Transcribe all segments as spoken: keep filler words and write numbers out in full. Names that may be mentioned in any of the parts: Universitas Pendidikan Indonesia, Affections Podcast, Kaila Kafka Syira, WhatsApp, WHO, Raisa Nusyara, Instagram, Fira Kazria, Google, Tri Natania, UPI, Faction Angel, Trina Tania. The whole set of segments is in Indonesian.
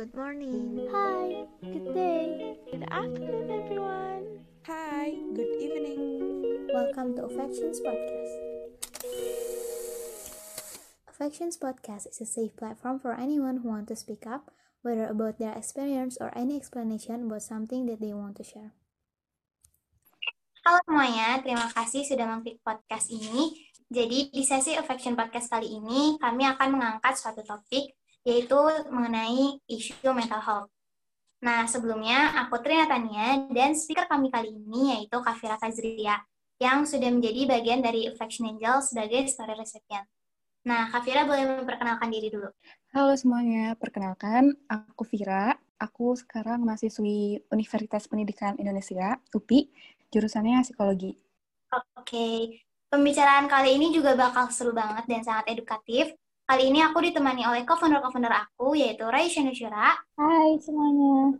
Good morning. Hi, good day. Good afternoon everyone. Hi, good evening. Welcome to Affections Podcast. Affections Podcast is a safe platform for anyone who wants to speak up, whether about their experience or any explanation about something that they want to share. Halo semuanya, terima kasih sudah mengklik podcast ini. Jadi di sesi Affection Podcast kali ini, kami akan mengangkat suatu topik, yaitu mengenai isu mental health. Nah, sebelumnya aku Tri Natania dan speaker kami kali ini yaitu Fira Kazria, yang sudah menjadi bagian dari Faction Angel sebagai story recipient. Nah, Fira boleh memperkenalkan diri dulu. Halo semuanya, perkenalkan, aku Fira. Aku sekarang mahasiswi Universitas Pendidikan Indonesia, U P I, jurusannya psikologi. Oke, okay. Pembicaraan kali ini juga bakal seru banget dan sangat edukatif. Kali ini aku ditemani oleh co-founder-co-founder aku, yaitu Raisa Nusyara. Hai semuanya.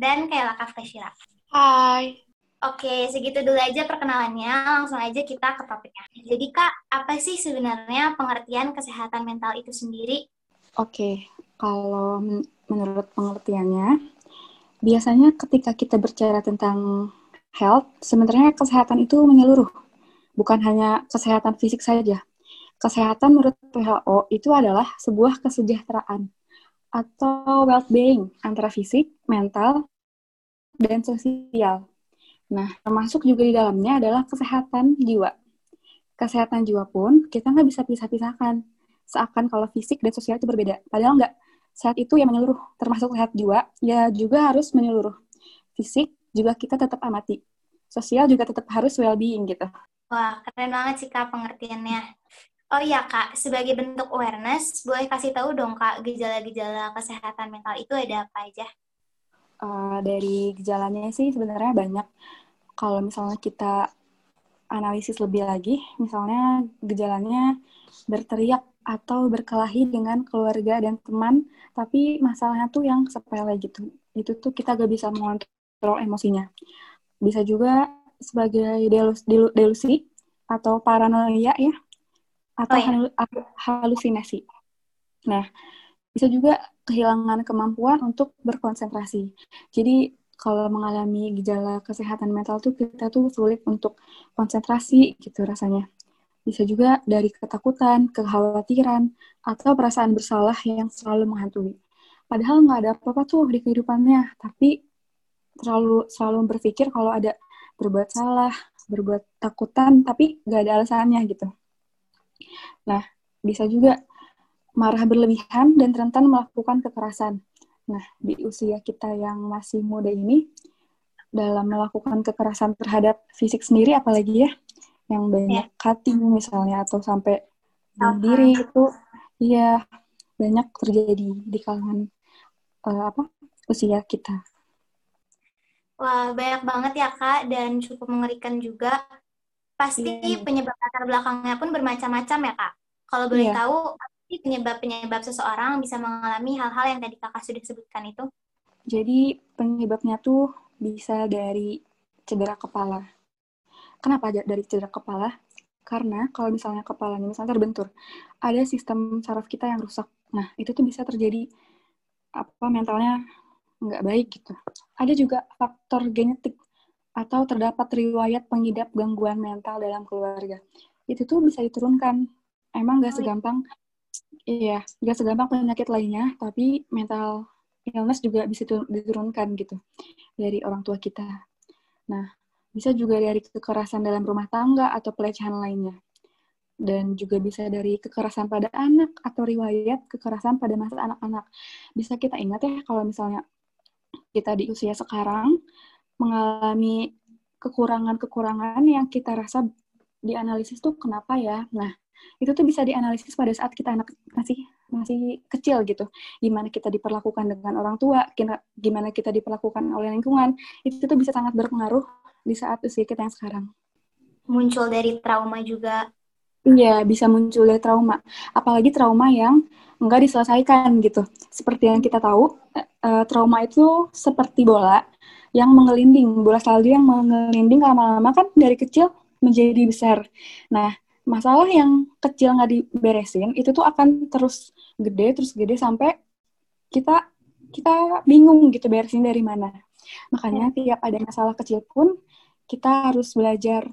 Dan Kaila Kafka Syira. Hai. Oke, segitu dulu aja perkenalannya. Langsung aja kita ke topiknya. Jadi Kak, apa sih sebenarnya pengertian kesehatan mental itu sendiri? Oke, kalau menurut pengertiannya, biasanya ketika kita berbicara tentang health, sebenarnya kesehatan itu menyeluruh. Bukan hanya kesehatan fisik saja. Kesehatan menurut W H O itu adalah sebuah kesejahteraan atau well-being antara fisik, mental, dan sosial. Nah, termasuk juga di dalamnya adalah kesehatan jiwa. Kesehatan jiwa pun kita nggak bisa pisah-pisahkan. Seakan kalau fisik dan sosial itu berbeda. Padahal nggak. Sehat itu yang menyeluruh. Termasuk sehat jiwa, ya juga harus menyeluruh. Fisik juga kita tetap amati. Sosial juga tetap harus well-being gitu. Wah, keren banget sih Kak pengertiannya. Oh iya Kak, sebagai bentuk awareness, boleh kasih tahu dong Kak, gejala-gejala kesehatan mental itu ada apa aja? Uh, dari gejalanya sih sebenarnya banyak. Kalau misalnya kita analisis lebih lagi, misalnya gejalanya berteriak atau berkelahi dengan keluarga dan teman, tapi masalahnya tuh yang sepele gitu. Itu tuh kita gak bisa mengontrol emosinya. Bisa juga sebagai delus, delu, delusi atau paranoia ya, atau oh, ya. Halu, halusinasi. Nah, bisa juga kehilangan kemampuan untuk berkonsentrasi. Jadi kalau mengalami gejala kesehatan mental tuh kita tuh sulit untuk konsentrasi gitu rasanya. Bisa juga dari ketakutan, kekhawatiran, atau perasaan bersalah yang selalu menghantui. Padahal nggak ada apa-apa tuh di kehidupannya, tapi terlalu selalu berpikir kalau ada berbuat salah, berbuat takutan, tapi gak ada alasannya gitu. Nah, bisa juga marah berlebihan dan rentan melakukan kekerasan. Nah, di usia kita yang masih muda ini, dalam melakukan kekerasan terhadap fisik sendiri, apalagi ya, yang banyak ya. Cutting misalnya, atau sampai bunuh diri itu, ya banyak terjadi di kalangan uh, apa usia kita. Wah, banyak banget ya Kak, dan cukup mengerikan juga. Pasti yeah. Penyebab latar belakangnya pun bermacam-macam ya Kak. Kalau boleh yeah. tahu, penyebab-penyebab seseorang bisa mengalami hal-hal yang tadi Kakak sudah sebutkan itu? Jadi penyebabnya tuh bisa dari cedera kepala. Kenapa dari cedera kepala? Karena kalau misalnya kepalanya misalnya terbentur, ada sistem saraf kita yang rusak. Nah, itu tuh bisa terjadi apa mentalnya nggak baik gitu. Ada juga faktor genetik atau terdapat riwayat pengidap gangguan mental dalam keluarga. Itu tuh bisa diturunkan. Emang nggak segampang, iya, nggak segampang penyakit lainnya, tapi mental illness juga bisa diturunkan gitu dari orang tua kita. Nah, bisa juga dari kekerasan dalam rumah tangga atau pelecehan lainnya. Dan juga bisa dari kekerasan pada anak atau riwayat kekerasan pada masa anak-anak. Bisa kita ingat ya kalau misalnya kita di usia sekarang mengalami kekurangan-kekurangan yang kita rasa dianalisis tuh kenapa ya? Nah, itu tuh bisa dianalisis pada saat kita anak masih masih kecil gitu. Gimana kita diperlakukan dengan orang tua, gimana kita diperlakukan oleh lingkungan, itu tuh bisa sangat berpengaruh di saat usia kita yang sekarang. Muncul dari trauma juga. Iya, bisa muncul dari trauma. Apalagi trauma yang nggak diselesaikan gitu. Seperti yang kita tahu, trauma itu seperti bola yang menggelinding. Bola salju yang menggelinding lama-lama kan dari kecil menjadi besar. Nah, masalah yang kecil nggak diberesin, itu tuh akan terus gede, terus gede sampai kita kita bingung gitu beresin dari mana. Makanya tiap ada masalah kecil pun kita harus belajar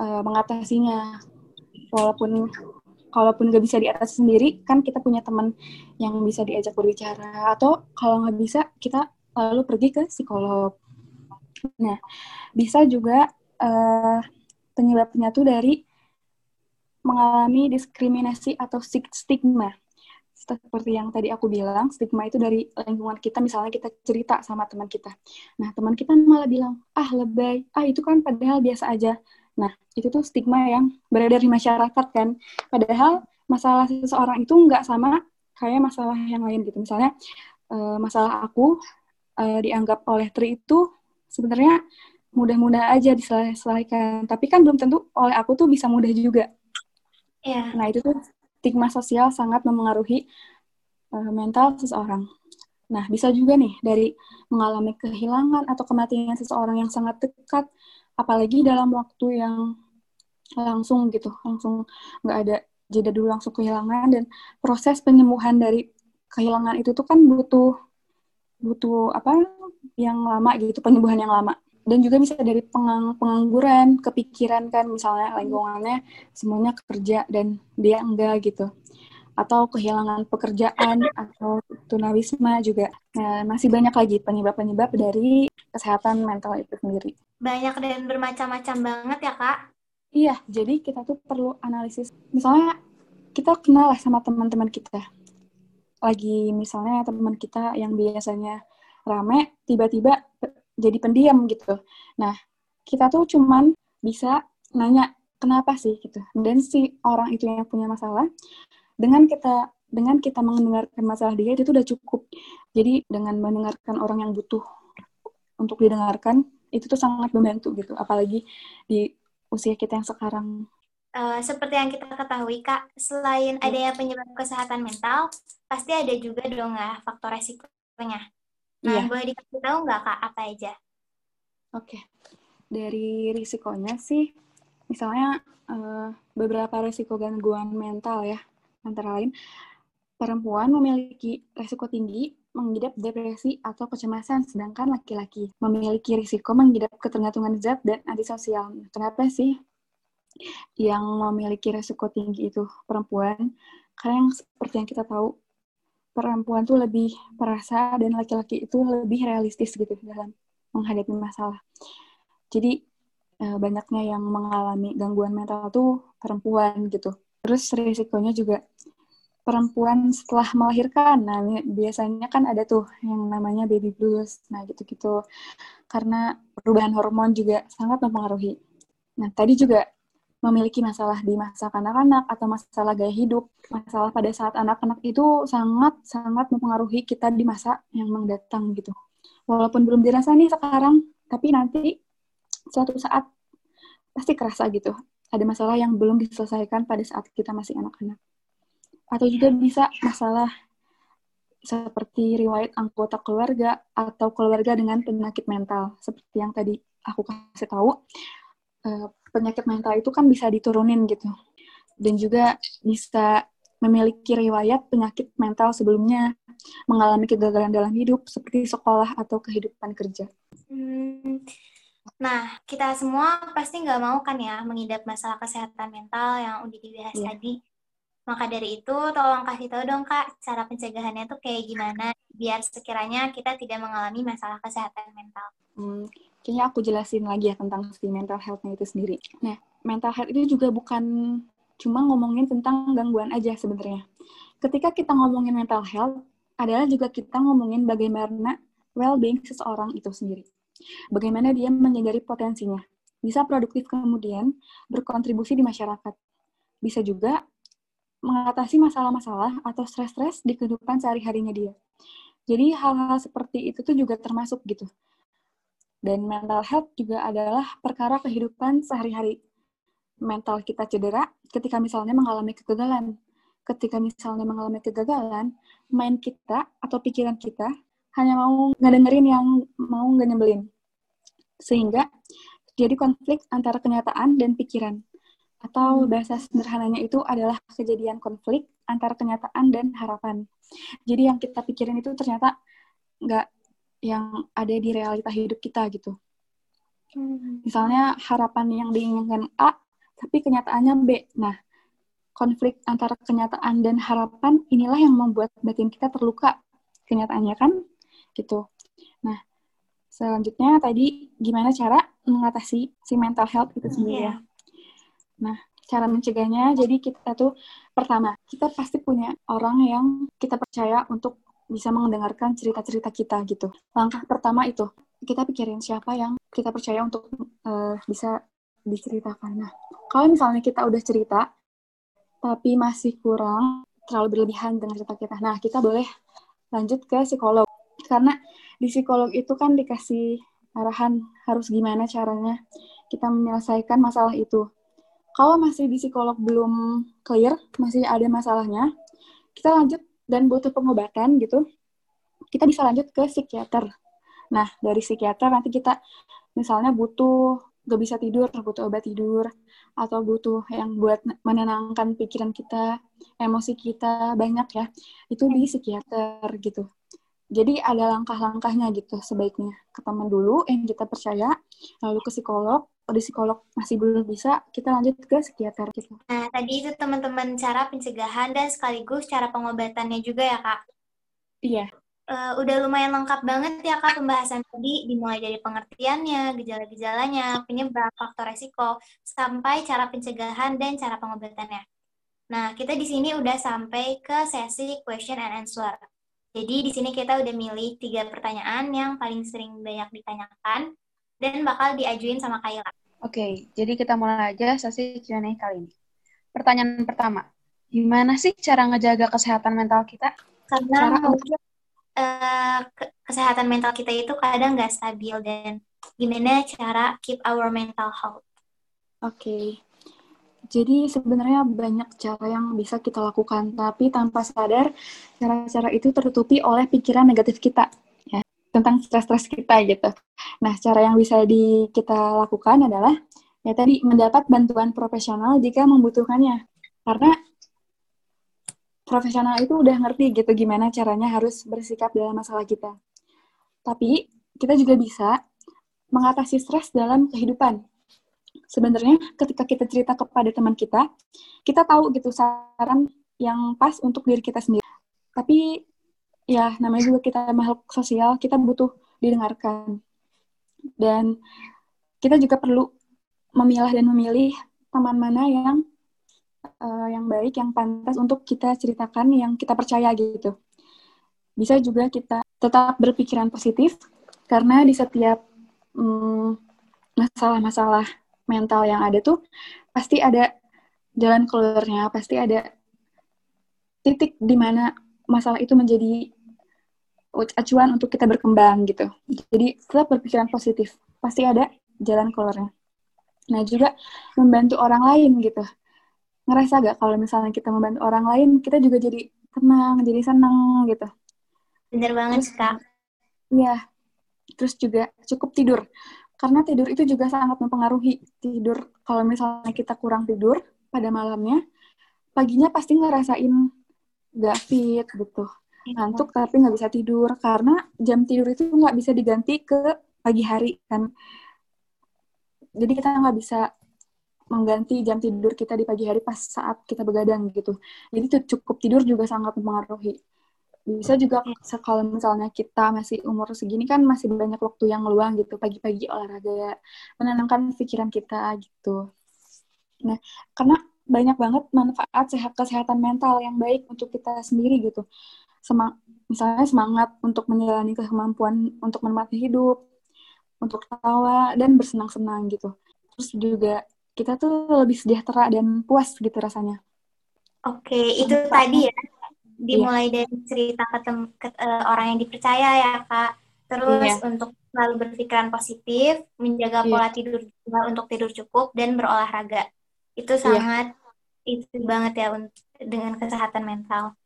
uh, mengatasinya. Walaupun kalaupun nggak bisa diatasi sendiri, kan kita punya teman yang bisa diajak berbicara. Atau kalau nggak bisa, kita lalu pergi ke psikolog. Nah, bisa juga uh, penyebabnya tuh dari mengalami diskriminasi atau stigma. Seperti yang tadi aku bilang, stigma itu dari lingkungan kita, misalnya kita cerita sama teman kita. Nah, teman kita malah bilang, ah lebay, ah itu kan padahal biasa aja. Nah, itu tuh stigma yang beredar di masyarakat kan. Padahal masalah seseorang itu nggak sama kayak masalah yang lain gitu. Misalnya, uh, masalah aku uh, dianggap oleh Tri itu sebenarnya mudah-mudah aja diselesaikan. Tapi kan belum tentu oleh aku tuh bisa mudah juga. Yeah. Nah, itu tuh stigma sosial sangat memengaruhi uh, mental seseorang. Nah, bisa juga nih dari mengalami kehilangan atau kematian seseorang yang sangat dekat, apalagi dalam waktu yang langsung gitu, langsung nggak ada jeda dulu langsung kehilangan, dan proses penyembuhan dari kehilangan itu tuh kan butuh butuh apa yang lama gitu, penyembuhan yang lama. Dan juga bisa dari pengang, pengangguran, kepikiran kan, misalnya lingkungannya semuanya kerja dan dia enggak gitu. Atau kehilangan pekerjaan, atau tunawisma juga. Nah, masih banyak lagi penyebab-penyebab dari kesehatan mental itu sendiri. Banyak dan bermacam-macam banget ya, Kak? Iya, jadi kita tuh perlu analisis. Misalnya, kita kenal lah sama teman-teman kita. Lagi misalnya teman kita yang biasanya rame, tiba-tiba jadi pendiam gitu. Nah, kita tuh cuman bisa nanya kenapa sih gitu. Dan si orang itu yang punya masalah, dengan kita dengan kita mendengarkan masalah dia itu udah cukup. Jadi dengan mendengarkan orang yang butuh untuk didengarkan itu tuh sangat membantu gitu. Apalagi di usia kita yang sekarang. Uh, seperti yang kita ketahui, Kak, selain hmm. adanya penyebab kesehatan mental, pasti ada juga dong ya faktor resikonya. Nah, iya. Boleh dikasih tahu nggak, Kak, apa aja? Oke, okay. Dari risikonya sih, misalnya uh, beberapa risiko gangguan mental ya, antara lain, perempuan memiliki risiko tinggi mengidap depresi atau kecemasan, sedangkan laki-laki memiliki risiko mengidap ketergantungan zat dan antisosial. Kenapa sih yang memiliki risiko tinggi itu perempuan? Karena yang seperti yang kita tahu, perempuan tuh lebih perasa dan laki-laki itu lebih realistis gitu dalam menghadapi masalah. Jadi banyaknya yang mengalami gangguan mental tuh perempuan gitu. Terus risikonya juga perempuan setelah melahirkan. Nah, biasanya kan ada tuh yang namanya baby blues. Nah, gitu-gitu. Karena perubahan hormon juga sangat mempengaruhi. Nah, tadi juga memiliki masalah di masa kanak-kanak atau masalah gaya hidup. Masalah pada saat anak-anak itu sangat-sangat mempengaruhi kita di masa yang mendatang gitu. Walaupun belum dirasa nih sekarang, tapi nanti suatu saat pasti kerasa gitu. Ada masalah yang belum diselesaikan pada saat kita masih anak-anak. Atau juga bisa masalah seperti riwayat anggota keluarga atau keluarga dengan penyakit mental. Seperti yang tadi aku kasih tahu, uh, penyakit mental itu kan bisa diturunin gitu. Dan juga bisa memiliki riwayat penyakit mental sebelumnya, mengalami kegagalan dalam hidup seperti sekolah atau kehidupan kerja. Hmm. Nah, kita semua pasti nggak mau kan ya mengidap masalah kesehatan mental yang udah dibahas yeah. tadi. Maka dari itu, tolong kasih tahu dong, Kak, cara pencegahannya tuh kayak gimana biar sekiranya kita tidak mengalami masalah kesehatan mental. Hmm. Kayaknya aku jelasin lagi ya tentang si mental health-nya itu sendiri. Nah, mental health itu juga bukan cuma ngomongin tentang gangguan aja sebenarnya. Ketika kita ngomongin mental health, adalah juga kita ngomongin bagaimana well-being seseorang itu sendiri. Bagaimana dia menyadari potensinya. Bisa produktif kemudian berkontribusi di masyarakat. Bisa juga mengatasi masalah-masalah atau stres-stres di kehidupan sehari-harinya dia. Jadi hal-hal seperti itu tuh juga termasuk gitu. Dan mental health juga adalah perkara kehidupan sehari-hari. Mental kita cedera ketika misalnya mengalami kegagalan. Ketika misalnya mengalami kegagalan, mind kita atau pikiran kita hanya mau ngedengerin yang mau ngenyebelin. Sehingga jadi konflik antara kenyataan dan pikiran. Atau bahasa sederhananya itu adalah kejadian konflik antara kenyataan dan harapan. Jadi yang kita pikirin itu ternyata nggak yang ada di realita hidup kita gitu. Hmm. Misalnya harapan yang diinginkan A, tapi kenyataannya B. Nah, konflik antara kenyataan dan harapan inilah yang membuat batin kita terluka. Kenyataannya kan, gitu. Nah, selanjutnya tadi gimana cara mengatasi si mental health itu sendiri ya. Yeah. Nah, cara mencegahnya, jadi kita tuh pertama, kita pasti punya orang yang kita percaya untuk bisa mendengarkan cerita-cerita kita gitu. Langkah pertama itu, kita pikirin siapa yang kita percaya untuk uh, bisa diceritakan. Nah, kalau misalnya kita udah cerita, tapi masih kurang, terlalu berlebihan dengan cerita kita, nah kita boleh lanjut ke psikolog. Karena di psikolog itu kan dikasih arahan harus gimana caranya kita menyelesaikan masalah itu. Kalau masih di psikolog belum clear, masih ada masalahnya, kita lanjut dan butuh pengobatan gitu, kita bisa lanjut ke psikiater. Nah, dari psikiater nanti kita misalnya butuh gak bisa tidur, butuh obat tidur, atau butuh yang buat menenangkan pikiran kita, emosi kita, banyak ya, itu di psikiater gitu. Jadi ada langkah-langkahnya gitu sebaiknya. Ke teman dulu yang kita percaya, lalu ke psikolog. Kalau di psikolog masih belum bisa, kita lanjut ke psikiater gitu. Nah, tadi itu teman-teman cara pencegahan dan sekaligus cara pengobatannya juga ya, Kak? Iya. Uh, udah lumayan lengkap banget ya, Kak, pembahasan tadi. Dimulai dari pengertiannya, gejala-gejalanya, penyebab, faktor resiko, sampai cara pencegahan dan cara pengobatannya. Nah, kita di sini udah sampai ke sesi question and answer. Jadi di sini kita udah milih tiga pertanyaan yang paling sering banyak ditanyakan dan bakal diajuin sama Kaila. Oke, jadi kita mulai aja sesi Q and A kali ini. Pertanyaan pertama, gimana sih cara ngejaga kesehatan mental kita? Karena cara mungkin uh, ke- kesehatan mental kita itu kadang nggak stabil, dan gimana cara keep our mental health? Oke, jadi sebenarnya banyak cara yang bisa kita lakukan, tapi tanpa sadar cara-cara itu tertutupi oleh pikiran negatif kita ya, tentang stres-stres kita gitu. Nah, cara yang bisa di, kita lakukan adalah ya tadi, mendapat bantuan profesional jika membutuhkannya. Karena profesional itu udah ngerti gitu gimana caranya harus bersikap dalam masalah kita. Tapi kita juga bisa mengatasi stres dalam kehidupan. Sebenarnya ketika kita cerita kepada teman kita, kita tahu gitu saran yang pas untuk diri kita sendiri. Tapi ya namanya juga kita makhluk sosial, kita butuh didengarkan. Dan kita juga perlu memilah dan memilih teman mana yang uh, yang baik, yang pantas untuk kita ceritakan, yang kita percaya gitu. Bisa juga kita tetap berpikiran positif, karena di setiap um, masalah-masalah mental yang ada tuh pasti ada jalan keluarnya, pasti ada titik di mana masalah itu menjadi acuan untuk kita berkembang gitu. Jadi tetap berpikiran positif, pasti ada jalan keluarnya. Nah, juga membantu orang lain gitu. Ngerasa gak kalau misalnya kita membantu orang lain, kita juga jadi tenang, jadi senang gitu. Bener banget, Kak. Iya. Terus juga cukup tidur. Karena tidur itu juga sangat mempengaruhi. Tidur, kalau misalnya kita kurang tidur pada malamnya, paginya pasti ngerasain gak fit gitu. Ngantuk tapi gak bisa tidur. Karena jam tidur itu gak bisa diganti ke pagi hari kan. Jadi kita gak bisa mengganti jam tidur kita di pagi hari pas saat kita begadang gitu. Jadi cukup tidur juga sangat mempengaruhi. Bisa juga kalau misalnya kita masih umur segini kan masih banyak waktu yang meluang gitu, pagi-pagi olahraga, menenangkan pikiran kita gitu. Nah, karena banyak banget manfaat sehat kesehatan mental yang baik untuk kita sendiri gitu. Semang, misalnya semangat untuk menjalani kemampuan untuk menikmati hidup, untuk tawa dan bersenang-senang gitu. Terus juga kita tuh lebih sejahtera dan puas gitu rasanya. Oke, itu manfaat tadi ya. Dimulai yeah. dari cerita ke, tem- ke uh, orang yang dipercaya ya, Kak. Terus yeah. untuk selalu berpikiran positif, menjaga yeah. pola tidur untuk tidur cukup, dan berolahraga. Itu sangat yeah. itu banget ya untuk, dengan kesehatan mental.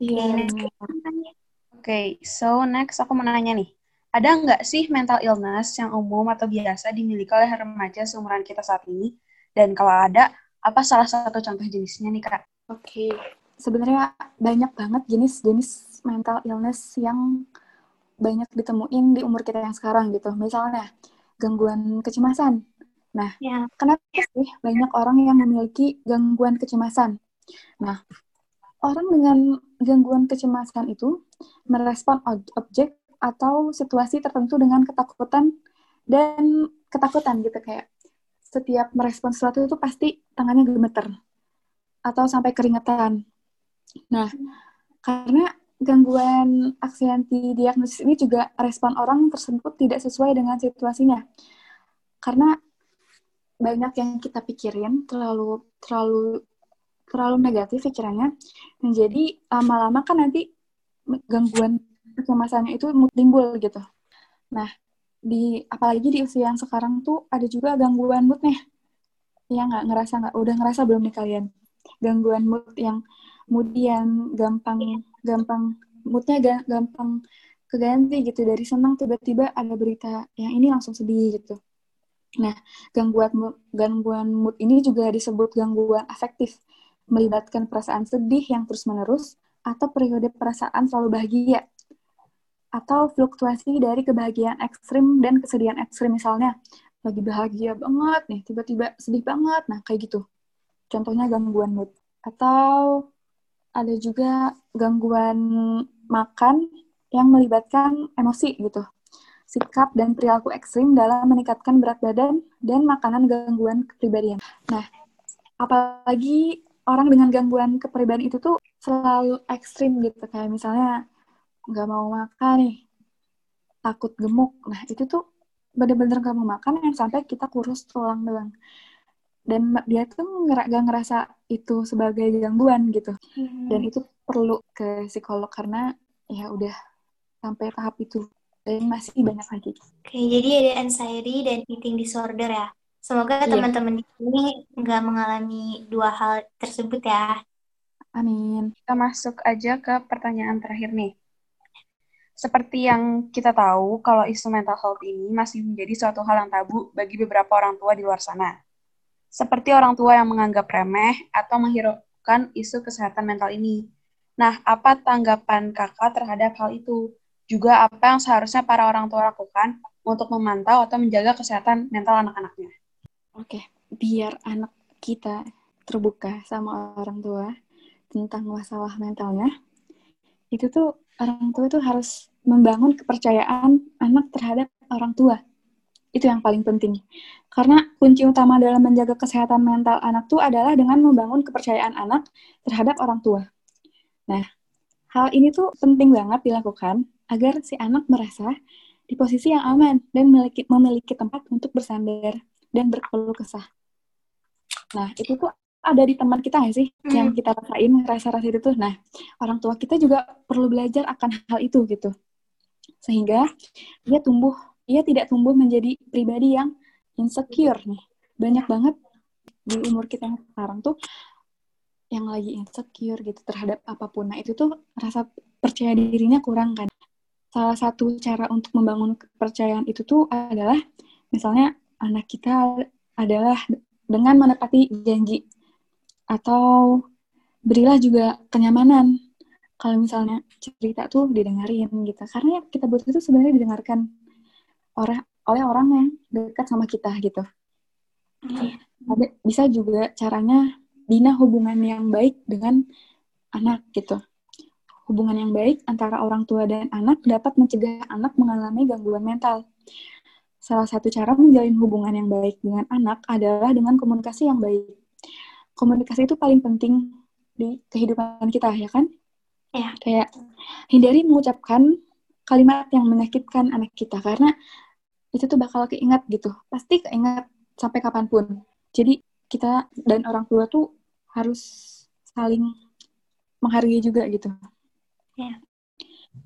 Iya. Yeah. Oke, okay, so next aku mau nanya nih. Ada nggak sih mental illness yang umum atau biasa dimiliki oleh remaja seumuran kita saat ini? Dan kalau ada, apa salah satu contoh jenisnya nih, Kak? Oke. Okay. Sebenarnya banyak banget jenis-jenis mental illness yang banyak ditemuin di umur kita yang sekarang gitu. Misalnya gangguan kecemasan. Nah, ya. Kenapa sih banyak orang yang memiliki gangguan kecemasan? Nah, orang dengan gangguan kecemasan itu merespon objek atau situasi tertentu dengan ketakutan dan ketakutan gitu, kayak setiap merespon sesuatu itu pasti tangannya gemeter atau sampai keringetan. Nah, karena gangguan aksi anti diagnosis ini juga respon orang tersebut tidak sesuai dengan situasinya. Karena banyak yang kita pikirin terlalu terlalu terlalu negatif pikirannya, dan jadi lama-lama kan nanti gangguan kecemasannya itu timbul gitu. Nah, di apalagi di usia yang sekarang tuh ada juga gangguan mood nih. Ya nggak ngerasa nggak udah ngerasa belum nih kalian gangguan mood yang kemudian gampang gampang moodnya gampang keganti gitu, dari senang tiba-tiba ada berita yang ini langsung sedih gitu. Nah, gangguan mood, gangguan mood ini juga disebut gangguan afektif, melibatkan perasaan sedih yang terus-menerus, atau periode perasaan selalu bahagia, atau fluktuasi dari kebahagiaan ekstrim dan kesedihan ekstrim. Misalnya, lagi bahagia banget nih, tiba-tiba sedih banget, nah kayak gitu. Contohnya gangguan mood. Atau ada juga gangguan makan yang melibatkan emosi gitu. Sikap dan perilaku ekstrim dalam meningkatkan berat badan dan makanan gangguan kepribadian. Nah, apalagi orang dengan gangguan kepribadian itu tuh selalu ekstrim gitu. Kayak misalnya nggak mau makan nih, takut gemuk. Nah, itu tuh bener-bener nggak mau makan yang sampai kita kurus tulang doang. Dan dia tuh nggak ngerasa itu sebagai gangguan gitu. Hmm. Dan itu perlu ke psikolog karena ya udah sampai tahap itu. Dan masih banyak lagi. Oke, jadi ada anxiety dan eating disorder ya. Semoga yeah. teman-teman di sini nggak mengalami dua hal tersebut ya. Amin. Kita masuk aja ke pertanyaan terakhir nih. Seperti yang kita tahu, kalau isu mental health ini masih menjadi suatu hal yang tabu bagi beberapa orang tua di luar sana. Seperti orang tua yang menganggap remeh atau menghiraukan isu kesehatan mental ini. Nah, apa tanggapan kakak terhadap hal itu? Juga apa yang seharusnya para orang tua lakukan untuk memantau atau menjaga kesehatan mental anak-anaknya. Oke, biar anak kita terbuka sama orang tua tentang masalah mentalnya, itu tuh orang tua tuh harus membangun kepercayaan anak terhadap orang tua. Itu yang paling penting. Karena kunci utama dalam menjaga kesehatan mental anak tuh adalah dengan membangun kepercayaan anak terhadap orang tua. Nah, hal ini tuh penting banget dilakukan agar si anak merasa di posisi yang aman dan memiliki, memiliki tempat untuk bersandar dan berkeluh kesah. Nah, itu tuh ada di teman kita nggak sih? Hmm. Yang kita rasain, rasa-rasa itu tuh. Nah, orang tua kita juga perlu belajar akan hal itu gitu. Sehingga dia tumbuh, dia tidak tumbuh menjadi pribadi yang insecure nih. Banyak banget di umur kita yang sekarang tuh yang lagi insecure gitu terhadap apapun. Nah, itu tuh rasa percaya dirinya kurang kan. Salah satu cara untuk membangun kepercayaan itu tuh adalah misalnya anak kita adalah dengan menepati janji atau berilah juga kenyamanan. Kalau misalnya cerita tuh didengarin gitu. Karena yang kita butuh itu sebenarnya didengarkan orang oleh orang yang dekat sama kita gitu. Ada bisa juga caranya bina hubungan yang baik dengan anak gitu. Hubungan yang baik antara orang tua dan anak dapat mencegah anak mengalami gangguan mental. Salah satu cara menjalin hubungan yang baik dengan anak adalah dengan komunikasi yang baik. Komunikasi itu paling penting di kehidupan kita, ya kan? Ya. Kayak hindari mengucapkan kalimat yang menyakitkan anak kita, karena itu tuh bakal keingat gitu. Pasti keingat sampai kapanpun. Jadi kita dan orang tua tuh harus saling menghargai juga gitu. Yeah.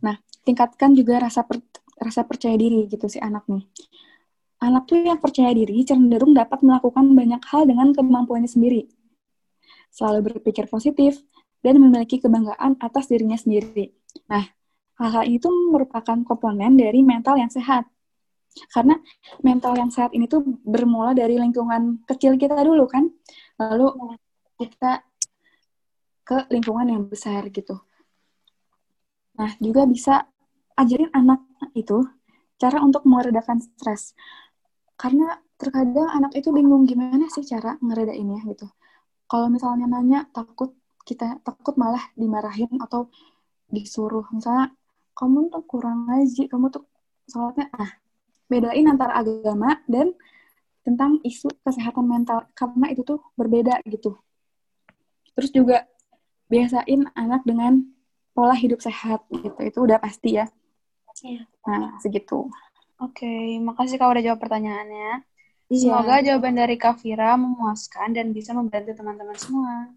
Nah, tingkatkan juga rasa per, rasa percaya diri gitu si anak nih. Anak tuh yang percaya diri cenderung dapat melakukan banyak hal dengan kemampuannya sendiri. Selalu berpikir positif dan memiliki kebanggaan atas dirinya sendiri. Nah, hal-hal itu merupakan komponen dari mental yang sehat. Karena mental yang sehat ini tuh bermula dari lingkungan kecil kita dulu kan. Lalu kita ke lingkungan yang besar gitu. Nah, juga bisa ajarin anak itu cara untuk meredakan stres. Karena terkadang anak itu bingung gimana sih cara ngeredainnya gitu. Kalau misalnya nanya, takut kita takut malah dimarahin atau disuruh. Misalnya, kamu tuh kurang ngaji, kamu tuh sholatnya, ah, bedain antara agama dan tentang isu kesehatan mental, karena itu tuh berbeda gitu. Terus juga biasain anak dengan pola hidup sehat gitu, itu udah pasti ya. Iya. Nah, segitu. Oke, okay, makasih Kak udah jawab pertanyaannya. Iya. Semoga jawaban dari Kak Fira memuaskan dan bisa membantu teman-teman semua.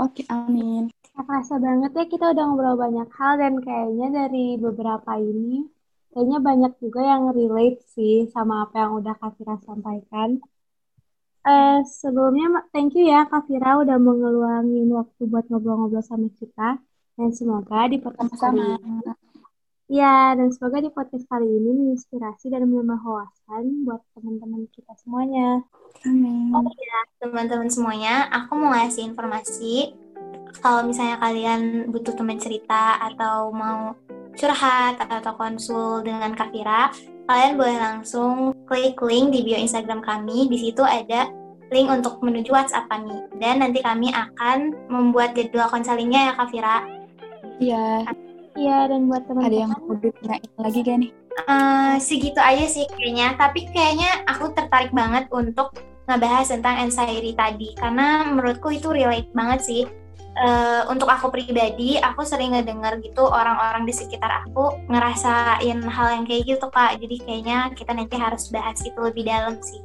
Oke, okay, amin. Gak kerasa banget ya, kita udah ngobrol banyak hal, dan kayaknya dari beberapa ini, kayaknya banyak juga yang relate sih sama apa yang udah Kak Fira sampaikan. Eh, sebelumnya, thank you ya Kak Fira udah mengeluangin waktu buat ngobrol-ngobrol sama kita, dan semoga di podcast kali ini. Ya, dan semoga di podcast kali ini menginspirasi dan menambah wawasan buat teman-teman kita semuanya. Amin. Oh ya, teman-teman semuanya, aku mau ngasih informasi. Kalau misalnya kalian butuh teman cerita atau mau curhat atau konsul dengan Kak Fira, kalian boleh langsung klik link di bio Instagram kami. Di situ ada link untuk menuju WhatsApp kami. Dan nanti kami akan membuat jadwal konselingnya ya Kak Fira. Iya. Iya, dan buat teman-teman. Ada yang perlu ditanyain lagi gak nih? Uh, segitu aja sih kayaknya. Tapi kayaknya aku tertarik banget untuk ngebahas tentang anxiety tadi. Karena menurutku itu relate banget sih. Uh, untuk aku pribadi, aku sering ngedengar gitu orang-orang di sekitar aku ngerasain hal yang kayak gitu Kak. Jadi kayaknya kita nanti harus bahas itu lebih dalam sih.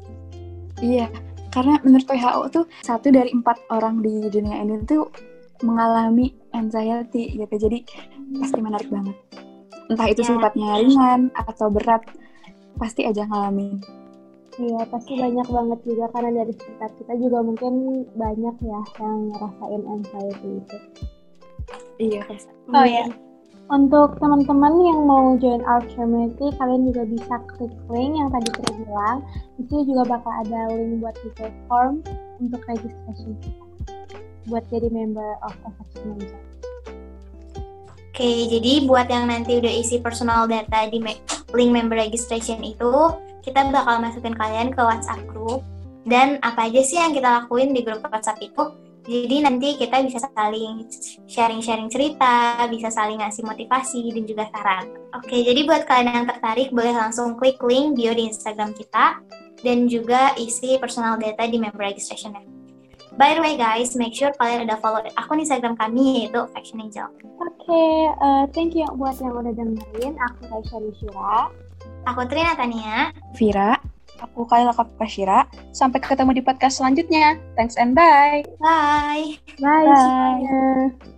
Iya, karena menurut W H O tuh satu dari empat orang di dunia ini tuh mengalami anxiety gitu. Jadi pasti menarik banget. Entah itu yeah. sifatnya ringan atau berat, pasti aja ngalamin. Iya, pasti banyak banget juga, karena dari sekitar kita juga mungkin banyak ya yang ngerasain anxiety itu. Iya. Oh iya. Untuk teman-teman yang mau join our community, kalian juga bisa klik link yang tadi saya bilang. Itu juga bakal ada link buat Google Form untuk registration kita, buat jadi member of Affection Angel. Oke, jadi buat yang nanti udah isi personal data di link member registration itu, kita bakal masukin kalian ke WhatsApp group, dan apa aja sih yang kita lakuin di grup WhatsApp itu. Jadi nanti kita bisa saling sharing-sharing cerita, bisa saling ngasih motivasi dan juga saran. Oke, jadi buat kalian yang tertarik boleh langsung klik link bio di Instagram kita dan juga isi personal data di member registration-nya. By the way guys, make sure kalian udah follow akun Instagram kami yaitu Faction Angel. Oke, uh, thank you buat yang udah dengerin. Aku Raisa Nusyara. Aku Trina Tania, Fira, aku Kaila Kafka Syira. Sampai ketemu di podcast selanjutnya. Thanks and bye. Bye. Bye. Bye.